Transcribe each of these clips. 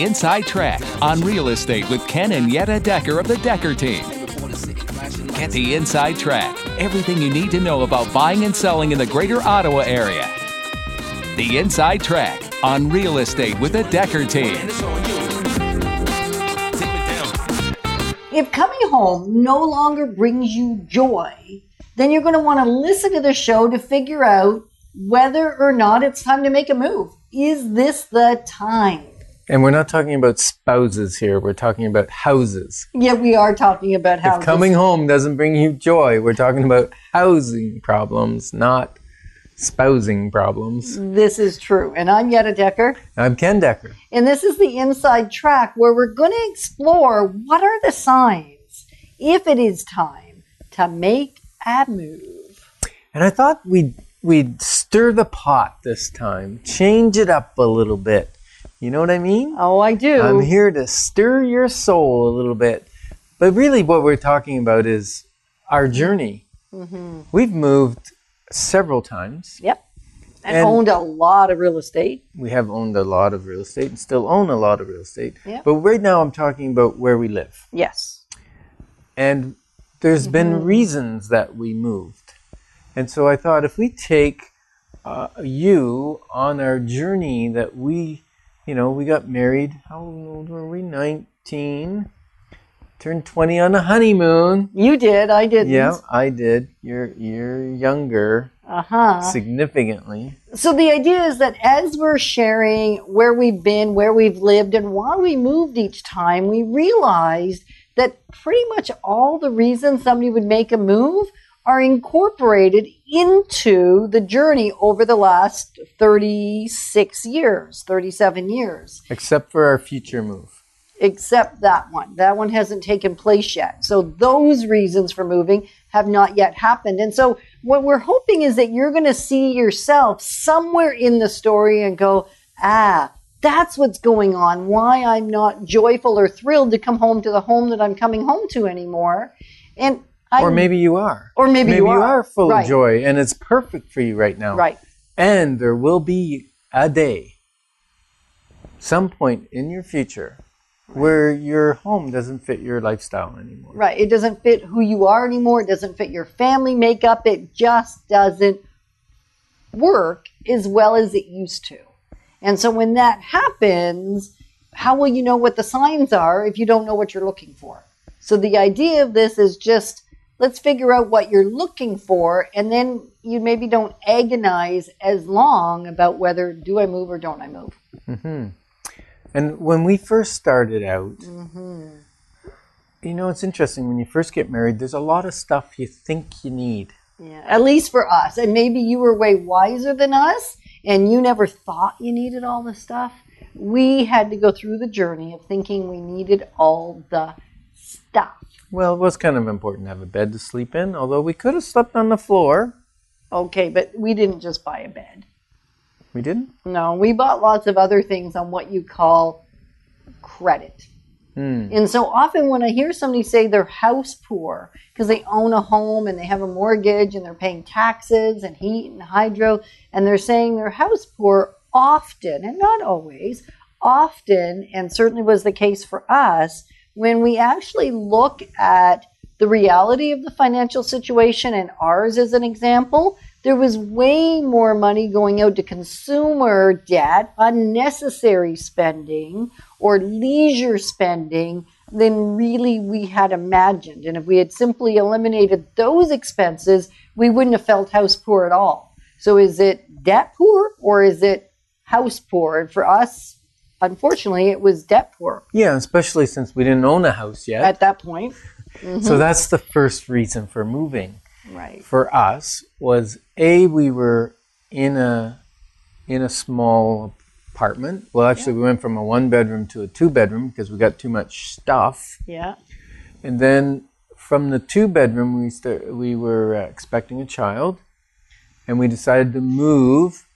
Inside Track on real estate with Ken and Yedda Decker of the Decker Team. Get the Inside Track, everything you need to know about buying and selling in the Greater Ottawa area. The Inside Track on real estate with the Decker Team. If coming home no longer brings you joy, then you're going to want to listen to the show to figure out whether or not it's time to make a move. Is this the time? And we're not talking about spouses here. We're talking about houses. Yeah, we are talking about houses. If coming home doesn't bring you joy, we're talking about housing problems, not spousing problems. This is true. And I'm Yedda Decker. I'm Ken Decker. And this is the Inside Track, where we're going to explore what are the signs if it is time to make a move. And I thought we'd stir the pot this time, change it up a little bit. You know what I mean? Oh, I do. I'm here to stir your soul a little bit. But really what we're talking about is our journey. Mm-hmm. We've moved several times. Yep. And owned a lot of real estate. We have owned a lot of real estate and still own a lot of real estate. Yep. But right now I'm talking about where we live. Yes. And there's been reasons that we moved. And so I thought if we take you on our journey that we, you know, we got married, how old were we? 19. Turned 20 on a honeymoon. You did. I didn't. Yeah, I did. You're younger. Significantly. So the idea is that as we're sharing where we've been, where we've lived, and why we moved each time, we realized that pretty much all the reasons somebody would make a move are incorporated into the journey over the last 36 years, 37 years. Except for our future move. Except that one. That one hasn't taken place yet. So those reasons for moving have not yet happened. And so what we're hoping is that you're going to see yourself somewhere in the story and go, ah, that's what's going on. Why I'm not joyful or thrilled to come home to the home that I'm coming home to anymore. And or maybe you are. Or maybe you are full of joy and it's perfect for you right now. Right. And there will be a day, some point in your future, where your home doesn't fit your lifestyle anymore. Right. It doesn't fit who you are anymore. It doesn't fit your family makeup. It just doesn't work as well as it used to. And so when that happens, how will you know what the signs are if you don't know what you're looking for? So the idea of this is just, let's figure out what you're looking for, and then you maybe don't agonize as long about whether do I move or don't I move. Mm-hmm. And when we first started out, you know, it's interesting, when you first get married, there's a lot of stuff you think you need. Yeah, at least for us. And maybe you were way wiser than us, and you never thought you needed all the stuff. We had to go through the journey of thinking we needed all the stuff. Well, it was kind of important to have a bed to sleep in, although we could have slept on the floor. Okay, but we didn't just buy a bed. We didn't? No, we bought lots of other things on what you call credit. Mm. And so often when I hear somebody say they're house poor because they own a home and they have a mortgage and they're paying taxes and heat and hydro, and they're saying they're house poor often, and not always, often, and certainly was the case for us, when we actually look at the reality of the financial situation, and ours as an example, there was way more money going out to consumer debt, unnecessary spending, or leisure spending than really we had imagined. And if we had simply eliminated those expenses, we wouldn't have felt house poor at all. So is it debt poor or is it house poor? And for us, unfortunately, it was debt poor. Yeah, especially since we didn't own a house yet. At that point. Mm-hmm. So that's the first reason for moving. Right. For us was we were in a small apartment. Well, actually, we went from a 1-bedroom to a 2-bedroom because we got too much stuff. Yeah. And then from the 2-bedroom, we were expecting a child, and we decided to move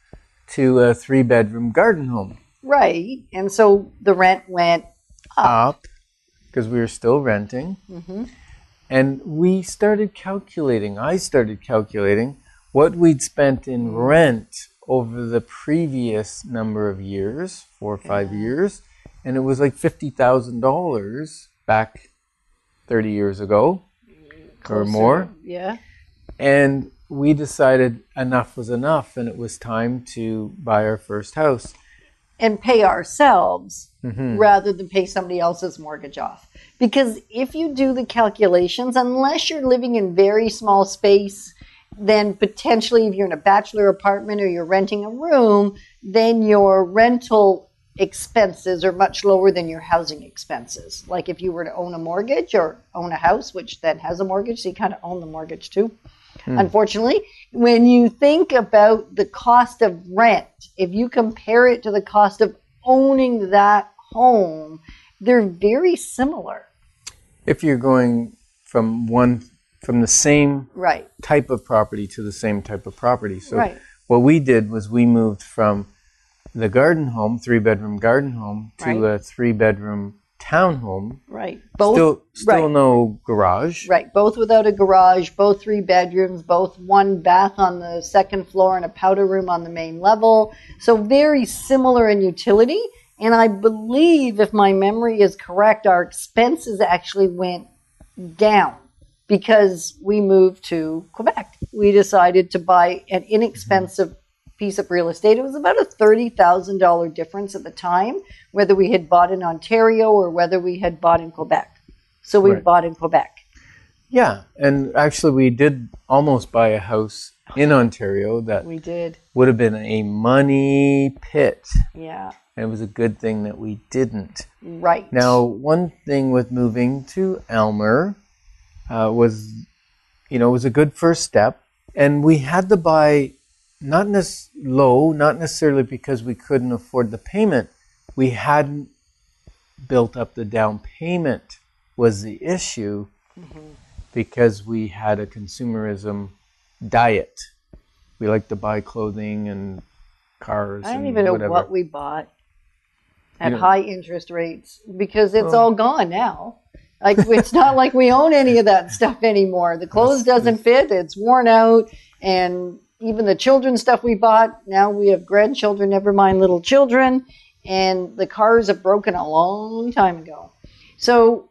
to a 3-bedroom garden home. Right. And so the rent went up because we were still renting. Mm-hmm. And we started calculating, I started calculating what we'd spent in rent over the previous number of years, 4 or 5 years, And it was like $50,000 back 30 years ago or more. Yeah. And we decided enough was enough, and it was time to buy our first house. And pay ourselves rather than pay somebody else's mortgage off. Because if you do the calculations, unless you're living in very small space, then potentially if you're in a bachelor apartment or you're renting a room, then your rental expenses are much lower than your housing expenses. Like if you were to own a mortgage or own a house, which then has a mortgage, so you kind of own the mortgage too. Unfortunately, when you think about the cost of rent, if you compare it to the cost of owning that home, they're very similar. If you're going from the same type of property to the same type of property. So what we did was we moved from the garden home, three-bedroom garden home, to a three-bedroom townhome. Both still no garage. Both without a garage, both three bedrooms, both one bath on the second floor and a powder room on the main level. So very similar in utility. And I believe, if my memory is correct, our expenses actually went down because we moved to Quebec. We decided to buy an inexpensive piece of real estate. It was about a $30,000 difference at the time, whether we had bought in Ontario or whether we had bought in Quebec. So we bought in Quebec. Yeah, and actually we did almost buy a house in Ontario that we did. Would have been a money pit. Yeah. And it was a good thing that we didn't. Right. Now, one thing with moving to Aylmer was, you know, it was a good first step. And we had to buy not necessarily because we couldn't afford the payment. We hadn't built up the down payment was the issue because we had a consumerism diet. We like to buy clothing and cars. I don't even know what we bought at high interest rates because it's all gone now. Like it's not like we own any of that stuff anymore. The clothes doesn't fit. It's worn out. And even the children's stuff we bought, now we have grandchildren, never mind little children, and the cars have broken a long time ago. So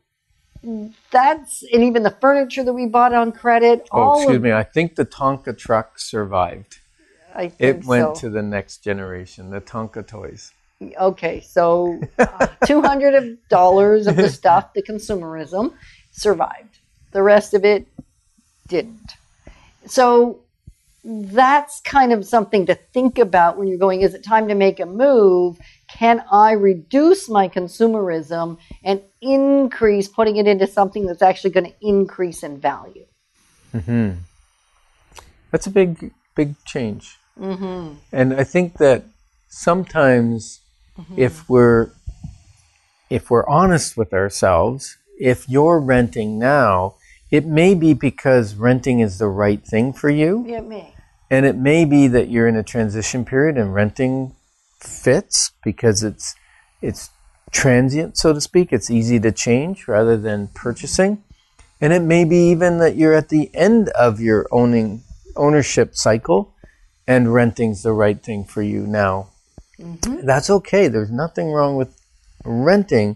that's, and even the furniture that we bought on credit. I think the Tonka truck survived. I think it went to the next generation, the Tonka toys. Okay, so $200 of the stuff, the consumerism, survived. The rest of it didn't. So that's kind of something to think about when you're going, is it time to make a move? Can I reduce my consumerism and increase putting it into something that's actually going to increase in value? That's a big change. And I think that sometimes if we're honest with ourselves, if you're renting now, it may be because renting is the right thing for you. Yeah, it may. And it may be that you're in a transition period and renting fits because it's transient, so to speak. It's easy to change rather than purchasing. And it may be even that you're at the end of your ownership cycle and renting's the right thing for you now. That's okay. There's nothing wrong with renting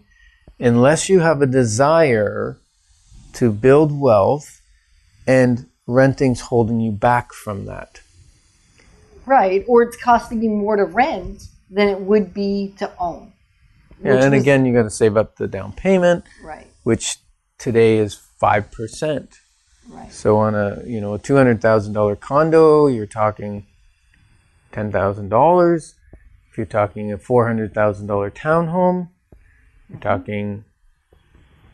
unless you have a desire to build wealth, and renting's holding you back from that. Right, or it's costing you more to rent than it would be to own. Yeah, and again, you got to save up the down payment, which today is 5%. Right. So on a $200,000 condo, you're talking $10,000. If you're talking a $400,000 townhome, you're talking,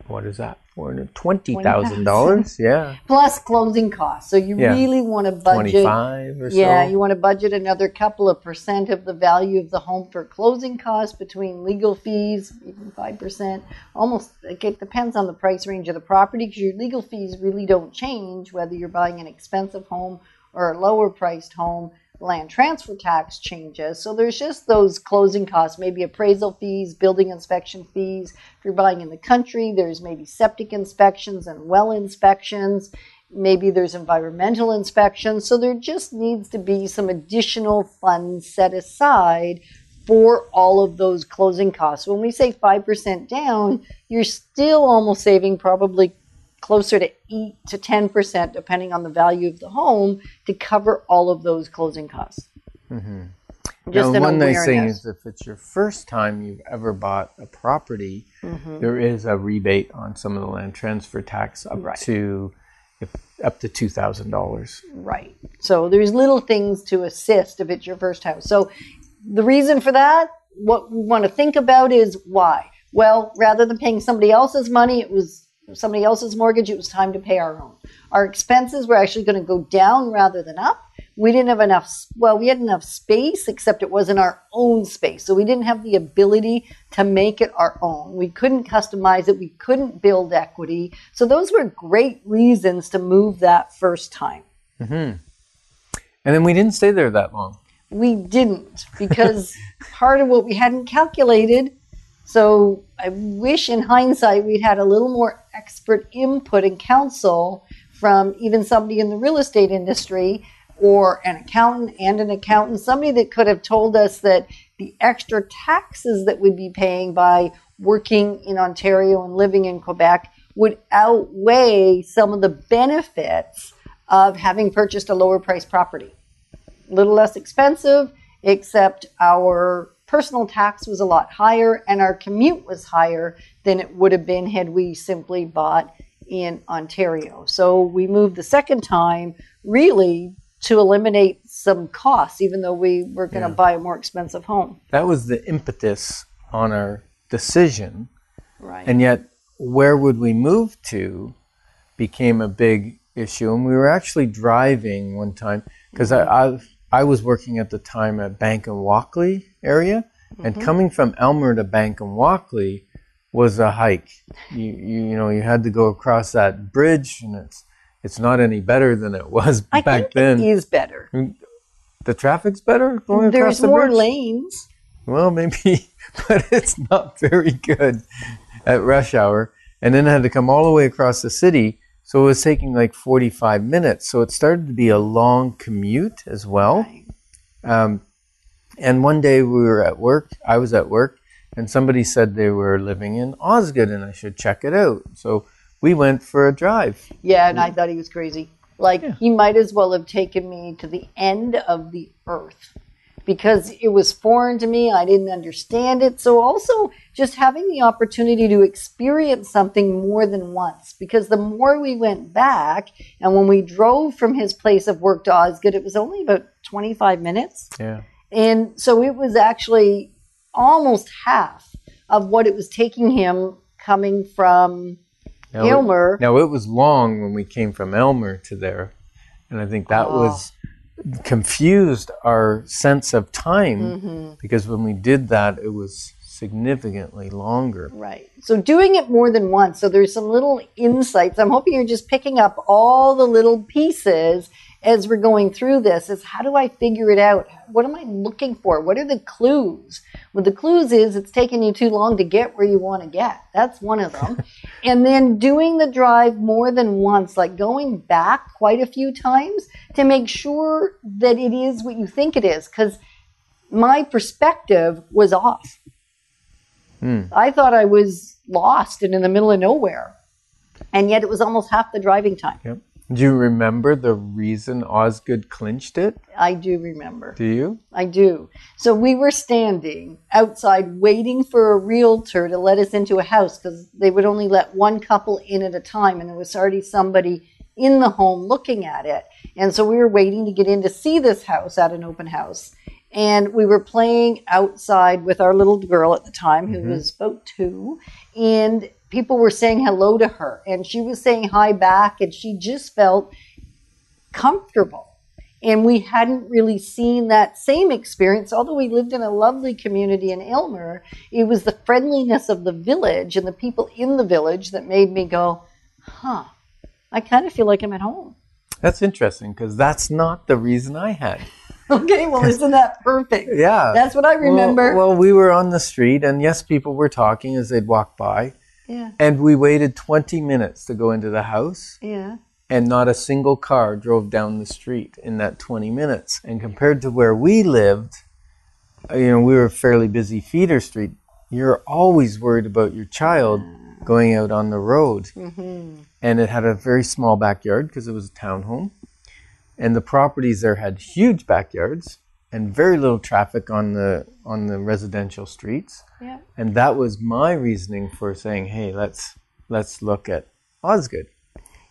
what is that? $420,000, yeah. Plus closing costs. So you really want to budget. 25 or so. Yeah, you want to budget another couple of percent of the value of the home for closing costs between legal fees, even 5%. Almost, it depends on the price range of the property because your legal fees really don't change whether you're buying an expensive home or a lower priced home. Land transfer tax changes. So there's just those closing costs, maybe appraisal fees, building inspection fees. If you're buying in the country, there's maybe septic inspections and well inspections. Maybe there's environmental inspections. So there just needs to be some additional funds set aside for all of those closing costs. When we say 5% down, you're still almost saving probably closer to 8 to 10%, depending on the value of the home, to cover all of those closing costs. Mm-hmm. Now, one nice thing is if it's your first time you've ever bought a property, mm-hmm. there is a rebate on some of the land transfer tax up to $2,000. Right. So there's little things to assist if it's your first house. So the reason for that, what we want to think about is why. Well, rather than paying somebody else's money, it was somebody else's mortgage, it was time to pay our own. Our expenses were actually going to go down rather than up. We didn't have enough, well, we had enough space, except it wasn't our own space. So we didn't have the ability to make it our own. We couldn't customize it. We couldn't build equity. So those were great reasons to move that first time. Mm-hmm. And then we didn't stay there that long. We didn't, because part of what we hadn't calculated. So I wish in hindsight we'd had a little more expert input and counsel from even somebody in the real estate industry, or an accountant, somebody that could have told us that the extra taxes that we'd be paying by working in Ontario and living in Quebec would outweigh some of the benefits of having purchased a lower price property. A little less expensive, except our personal tax was a lot higher and our commute was higher than it would have been had we simply bought in Ontario. So we moved the second time, really, to eliminate some costs, even though we were going to buy a more expensive home. That was the impetus on our decision. Right. And yet, where would we move to became a big issue. And we were actually driving one time, because I was working at the time at Bank and Walkley area, and coming from Aylmer to Bank and Walkley was a hike. You know, you had to go across that bridge, and it's not any better than it was back then. I think it is better. The traffic's better going across the bridge? There's more lanes. Well, maybe, but it's not very good at rush hour. And then I had to come all the way across the city, so it was taking like 45 minutes. So it started to be a long commute as well. Right. And one day I was at work, and somebody said they were living in Osgoode and I should check it out. So we went for a drive. Yeah, and I thought he was crazy. He might as well have taken me to the end of the earth, because it was foreign to me. I didn't understand it. So also just having the opportunity to experience something more than once, because the more we went back, and when we drove from his place of work to Osgoode, it was only about 25 minutes. Yeah. And so it was actually almost half of what it was taking him coming from Aylmer. Now, it was long when we came from Aylmer to there. And I think that confused our sense of time, because when we did that, it was significantly longer. Right. So doing it more than once. So there's some little insights. I'm hoping you're just picking up all the little pieces as we're going through this, is how do I figure it out? What am I looking for? What are the clues? Well, the clues is it's taking you too long to get where you want to get. That's one of them. And then doing the drive more than once, like going back quite a few times to make sure that it is what you think it is, because my perspective was off. I thought I was lost and in the middle of nowhere, and yet it was almost half the driving time. Yep. Do you remember the reason Osgoode clinched it? I do remember. Do you? I do. So we were standing outside waiting for a realtor to let us into a house, because they would only let one couple in at a time, and there was already somebody in the home looking at it. And so we were waiting to get in to see this house at an open house. And we were playing outside with our little girl at the time, who was about 2, and people were saying hello to her, and she was saying hi back, and she just felt comfortable. And we hadn't really seen that same experience. Although we lived in a lovely community in Aylmer, it was the friendliness of the village and the people in the village that made me go, I kind of feel like I'm at home. That's interesting, because that's not the reason I had. Okay, well, isn't that perfect? Yeah. That's what I remember. Well, we were on the street, and yes, people were talking as they'd walk by. Yeah. And we waited 20 minutes to go into the house. Yeah. And not a single car drove down the street in that 20 minutes. And compared to where we lived, you know, we were a fairly busy feeder street. You're always worried about your child going out on the road. Mm-hmm. And it had a very small backyard because it was a townhome. And the properties there had huge backyards and very little traffic on the residential streets. Yeah. And that was my reasoning for saying, hey, let's look at Osgoode.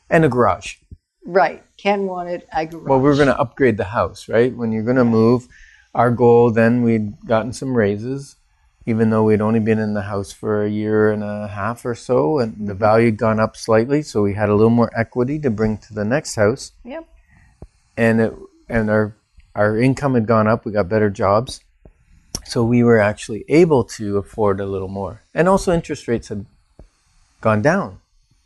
And a garage. Right. Ken wanted a garage. Well, we were going to upgrade the house, right? When you're going to move, our goal then, we'd gotten some raises, even though we'd only been in the house for a year and a half or so, and the value had gone up slightly, so we had a little more equity to bring to the next house. Yep. And it, and our income had gone up, we got better jobs, so we were actually able to afford a little more. And also interest rates had gone down.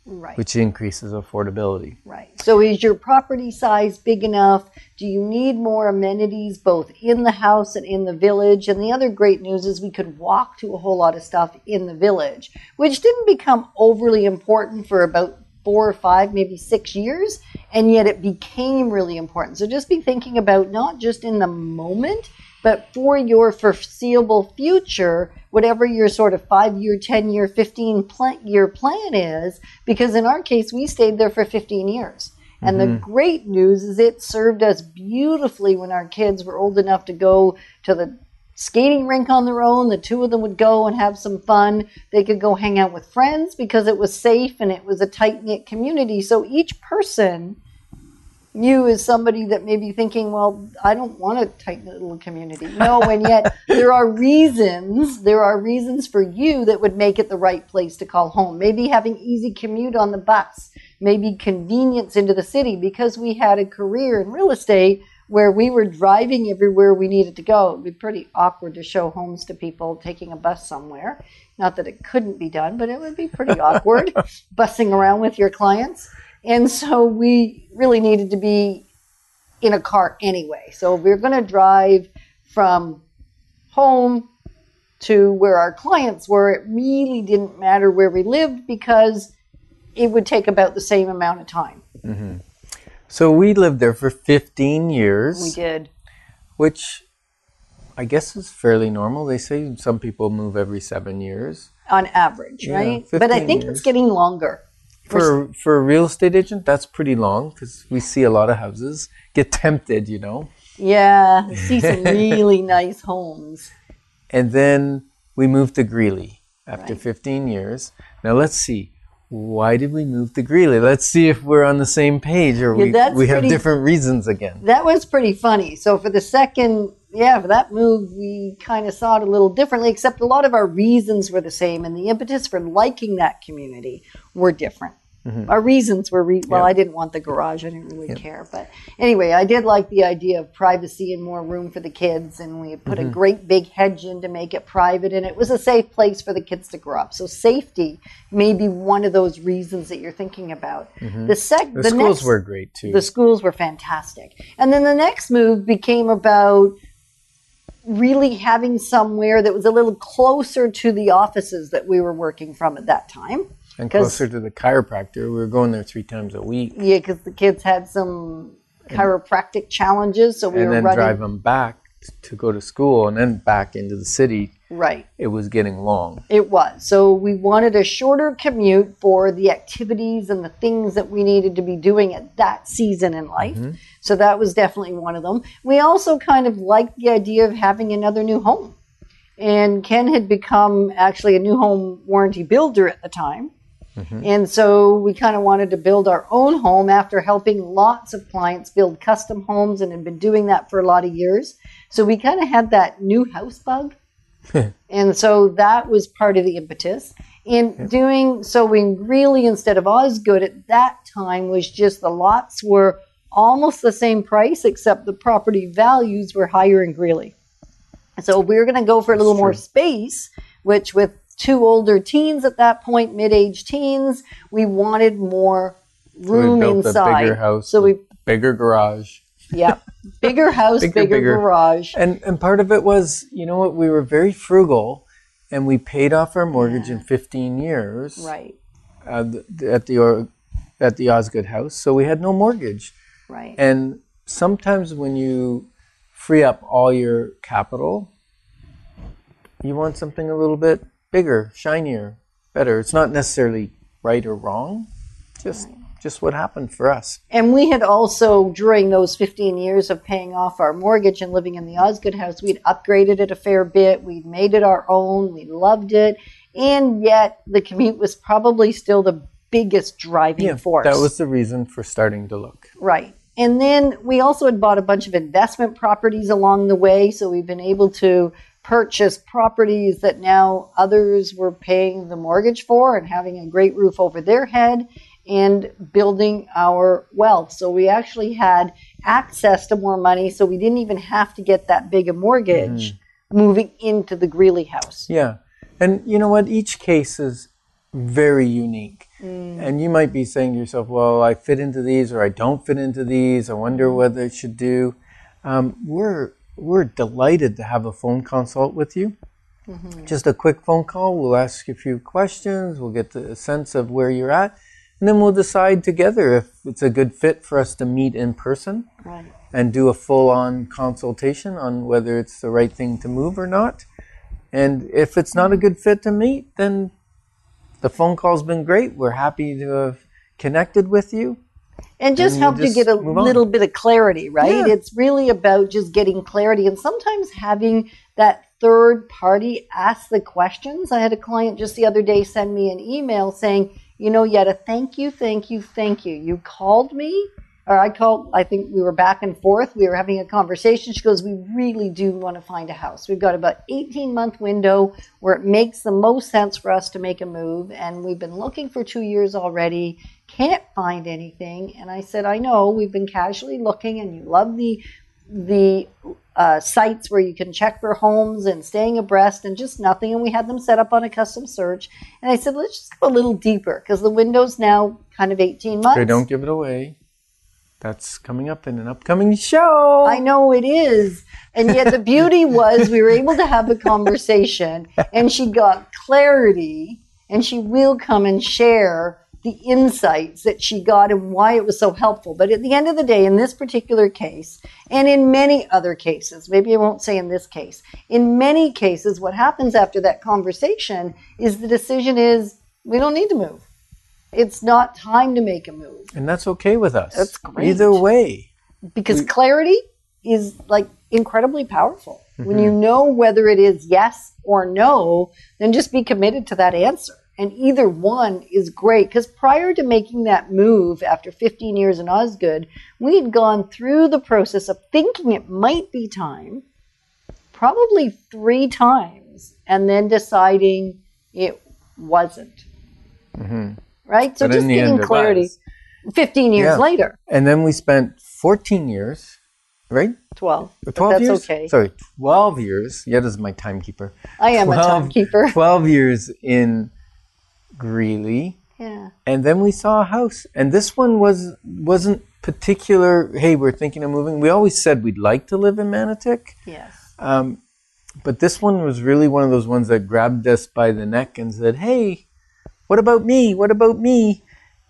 Right. Which increases affordability. Right. So is your property size big enough? Do you need more amenities both in the house and in the village? And the other great news is we could walk to a whole lot of stuff in the village, which didn't become overly important for about 4 or 5, maybe 6 years, and yet it became really important. So just be thinking about not just in the moment, but for your foreseeable future, whatever your sort of 5-year, 10-year, 15-year plan is, because in our case, we stayed there for 15 years. And the great news is it served us beautifully when our kids were old enough to go to the skating rink on their own. The two of them would go and have some fun. They could go hang out with friends because it was safe and it was a tight-knit community. So each person... you as somebody that may be thinking, well, I don't want a tight little community. No, and yet there are reasons for you that would make it the right place to call home. Maybe having easy commute on the bus, maybe convenience into the city, because we had a career in real estate where we were driving everywhere we needed to go. It would be pretty awkward to show homes to people taking a bus somewhere. Not that it couldn't be done, but it would be pretty awkward bussing around with your clients. And so we really needed to be in a car anyway. So we're going to drive from home to where our clients were. It really didn't matter where we lived because it would take about the same amount of time. Mm-hmm. So we lived there for 15 years. We did. Which I guess is fairly normal. They say some people move every 7 years. On average, yeah, right? But I think it's getting longer. For a real estate agent, that's pretty long because we see a lot of houses. Get tempted, you know. Yeah, see some really nice homes. And then we moved to Greeley after 15 years. Now let's see. Why did we move to Greeley? Let's see if we're on the same page or we have different reasons again. That was pretty funny. So for the second, for that move, we kind of saw it a little differently, except a lot of our reasons were the same and the impetus for liking that community were different. Mm-hmm. Our reasons were, I didn't want the garage. I didn't really care. But anyway, I did like the idea of privacy and more room for the kids. And we put a great big hedge in to make it private. And it was a safe place for the kids to grow up. So safety may be one of those reasons that you're thinking about. Mm-hmm. The schools were great too. The schools were fantastic. And then the next move became about really having somewhere that was a little closer to the offices that we were working from at that time. And closer to the chiropractor. We were going there 3 times a week. Yeah, because the kids had some chiropractic challenges, so we were running. And then drive them back to go to school and then back into the city. Right. It was getting long. It was. So we wanted a shorter commute for the activities and the things that we needed to be doing at that season in life. Mm-hmm. So that was definitely one of them. We also kind of liked the idea of having another new home. And Ken had become actually a new home warranty builder at the time. Mm-hmm. And so we kind of wanted to build our own home after helping lots of clients build custom homes and had been doing that for a lot of years. So we kind of had that new house bug. And so that was part of the impetus. Doing so in Greeley instead of Osgoode at that time was just the lots were almost the same price, except the property values were higher in Greeley. So we were going to go for a little more space, which with 2 older teens at that point, mid-age teens. We wanted more room inside. A bigger house, so bigger garage. Yeah, bigger house, bigger garage. And part of it was, you know what, we were very frugal, and we paid off our mortgage in 15 years. Right. At the Osgoode house, so we had no mortgage. Right. And sometimes when you free up all your capital, You want something a little bit bigger, shinier, better. It's not necessarily right or wrong, just what happened for us. And we had also, during those 15 years of paying off our mortgage and living in the Osgoode house, we'd upgraded it a fair bit. We'd made it our own. We loved it. And yet the commute was probably still the biggest driving force. That was the reason for starting to look. Right. And then we also had bought a bunch of investment properties along the way. So we've been able to purchase properties that now others were paying the mortgage for and having a great roof over their head, and building our wealth. So we actually had access to more money, so we didn't even have to get that big a mortgage moving into the Greeley house. Yeah. And you know what? Each case is very unique. And you might be saying to yourself, well, I fit into these or I don't fit into these. I wonder what I should do. We're delighted to have a phone consult with you. Just a quick phone call. We'll ask you a few questions. We'll get a sense of where you're at. And then we'll decide together if it's a good fit for us to meet in person and do a full-on consultation on whether it's the right thing to move or not. And if it's not a good fit to meet, then the phone call's been great. We're happy to have connected with you. And just help you get a little bit of clarity, right? Yeah. It's really about just getting clarity and sometimes having that third party ask the questions. I had a client just the other day send me an email saying, you know, Yedda, thank you. You called me, or I called, I think we were back and forth. We were having a conversation. She goes, we really do want to find a house. We've got about 18-month window where it makes the most sense for us to make a move. And we've been looking for 2 years already, can't find anything. And I said, I know, we've been casually looking, and you love the sites where you can check for homes and staying abreast and just nothing. And we had them set up on a custom search. And I said, let's just go a little deeper because the window's now kind of 18 months. They don't give it away. That's coming up in an upcoming show. I know it is. And yet the beauty was we were able to have a conversation and she got clarity, and she will come and share the insights that she got and why it was so helpful. But at the end of the day, in this particular case, and in many other cases, maybe I won't say in this case, in many cases, what happens after that conversation is the decision is we don't need to move. It's not time to make a move. And that's okay with us. That's great. Either way. Because clarity is like incredibly powerful. When you know whether it is yes or no, then just be committed to that answer. And either one is great, because prior to making that move after 15 years in Osgoode, we had gone through the process of thinking it might be time, probably 3 times, and then deciding it wasn't. Right? So but just getting clarity 15 years later. And then we spent 14 years, right? 12. 12 that's years? Okay. Sorry, 12 years. Yedda's my timekeeper. I am a timekeeper. 12 years in Greeley, and then we saw a house, and this one wasn't particular. Hey, we're thinking of moving. We always said we'd like to live in Manotick, but this one was really one of those ones that grabbed us by the neck and said, "Hey, what about me? What about me?"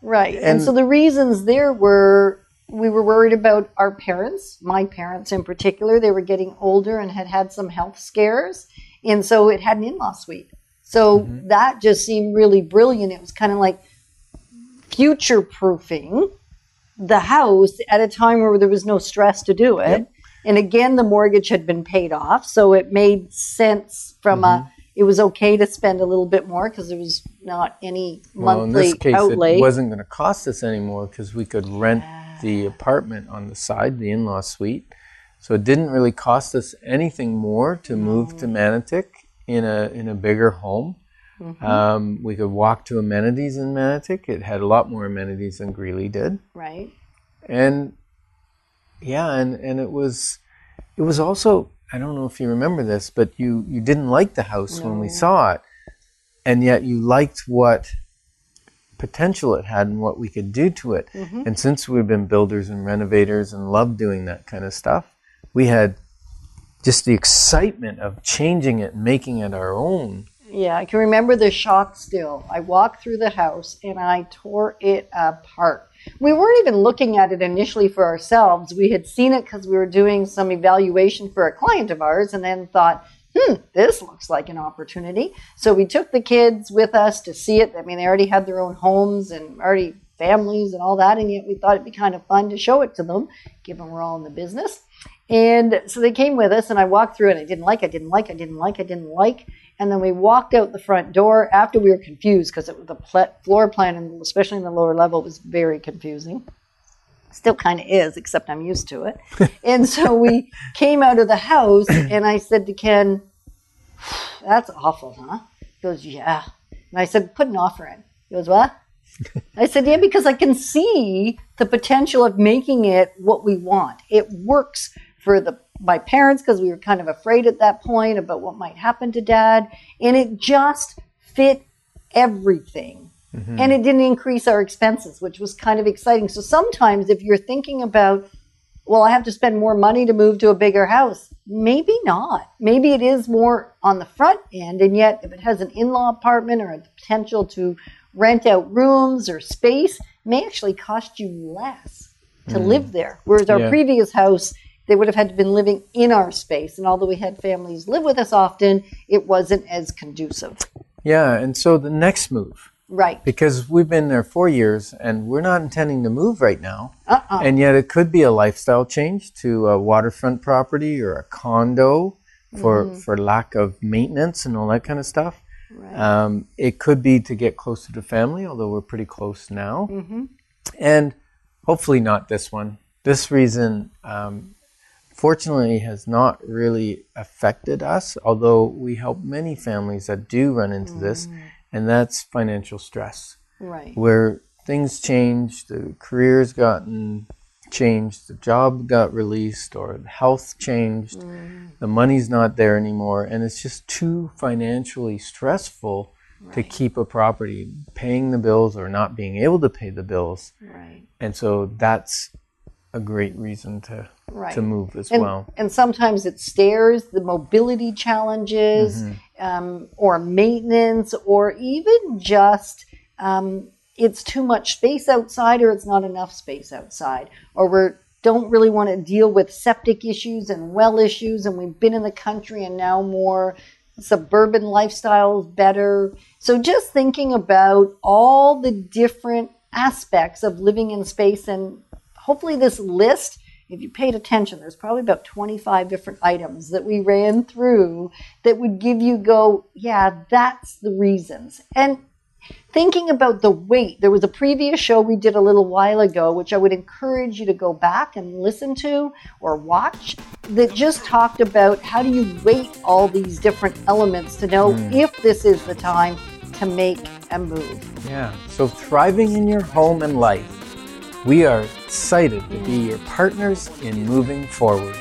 Right, and so the reasons there were we were worried about our parents, my parents in particular. They were getting older and had had some health scares, and so it had an in-law suite. So that just seemed really brilliant. It was kind of like future-proofing the house at a time where there was no stress to do it. And again, the mortgage had been paid off, so it made sense from it was okay to spend a little bit more because there was not any monthly outlay. In this case, it wasn't going to cost us anymore because we could rent the apartment on the side, the in-law suite. So it didn't really cost us anything more to move to Manotick. In a bigger home. We could walk to amenities in Manotick. It had a lot more amenities than Greeley did. Right. And and it was also, I don't know if you remember this, but you didn't like the house when we saw it, and yet you liked what potential it had and what we could do to it. And since we've been builders and renovators and loved doing that kind of stuff, we had just the excitement of changing it and making it our own. Yeah, I can remember the shock still. I walked through the house and I tore it apart. We weren't even looking at it initially for ourselves. We had seen it because we were doing some evaluation for a client of ours and then thought, this looks like an opportunity. So we took the kids with us to see it. I mean, they already had their own homes and already families and all that, and yet we thought it'd be kind of fun to show it to them, given we're all in the business. And so they came with us, and I walked through, and I didn't like. And then we walked out the front door after we were confused, because the floor plan, and especially in the lower level, was very confusing. Still kind of is, except I'm used to it. And so we came out of the house, and I said to Ken, that's awful, huh? He goes, yeah. And I said, put an offer in. He goes, what? I said, yeah, because I can see the potential of making it what we want. It works for my parents, because we were kind of afraid at that point about what might happen to Dad. And it just fit everything. Mm-hmm. And it didn't increase our expenses, which was kind of exciting. So sometimes if you're thinking about, well, I have to spend more money to move to a bigger house, maybe not. Maybe it is more on the front end. And yet if it has an in-law apartment or a potential to rent out rooms or space, may actually cost you less to live there. Whereas our previous house, they would have had to been living in our space. And although we had families live with us often, it wasn't as conducive. Yeah. And so the next move. Right. Because we've been there 4 years and we're not intending to move right now. And yet it could be a lifestyle change to a waterfront property or a condo for lack of maintenance and all that kind of stuff. Right. It could be to get closer to family, although we're pretty close now. Mm-hmm. And hopefully not this one. This reason, fortunately, has not really affected us, although we help many families that do run into this, and that's financial stress. Right. Where things change, the career's gotten changed, the job got released, or health changed, the money's not there anymore, and it's just too financially stressful to keep a property, paying the bills or not being able to pay the bills. Right. And so that's a great reason to move as well. And sometimes it's stairs, the mobility challenges, or maintenance, or even just it's too much space outside, or it's not enough space outside, or we don't really want to deal with septic issues and well issues, and we've been in the country and now more suburban lifestyles better. So just thinking about all the different aspects of living in space, and hopefully this list, if you paid attention, there's probably about 25 different items that we ran through that would give you go, yeah, that's the reasons. And thinking about the weight, there was a previous show we did a little while ago, which I would encourage you to go back and listen to or watch, that just talked about how do you weight all these different elements to know if this is the time to make a move. Yeah. So thriving in your home and life. We are excited to be your partners in moving forward.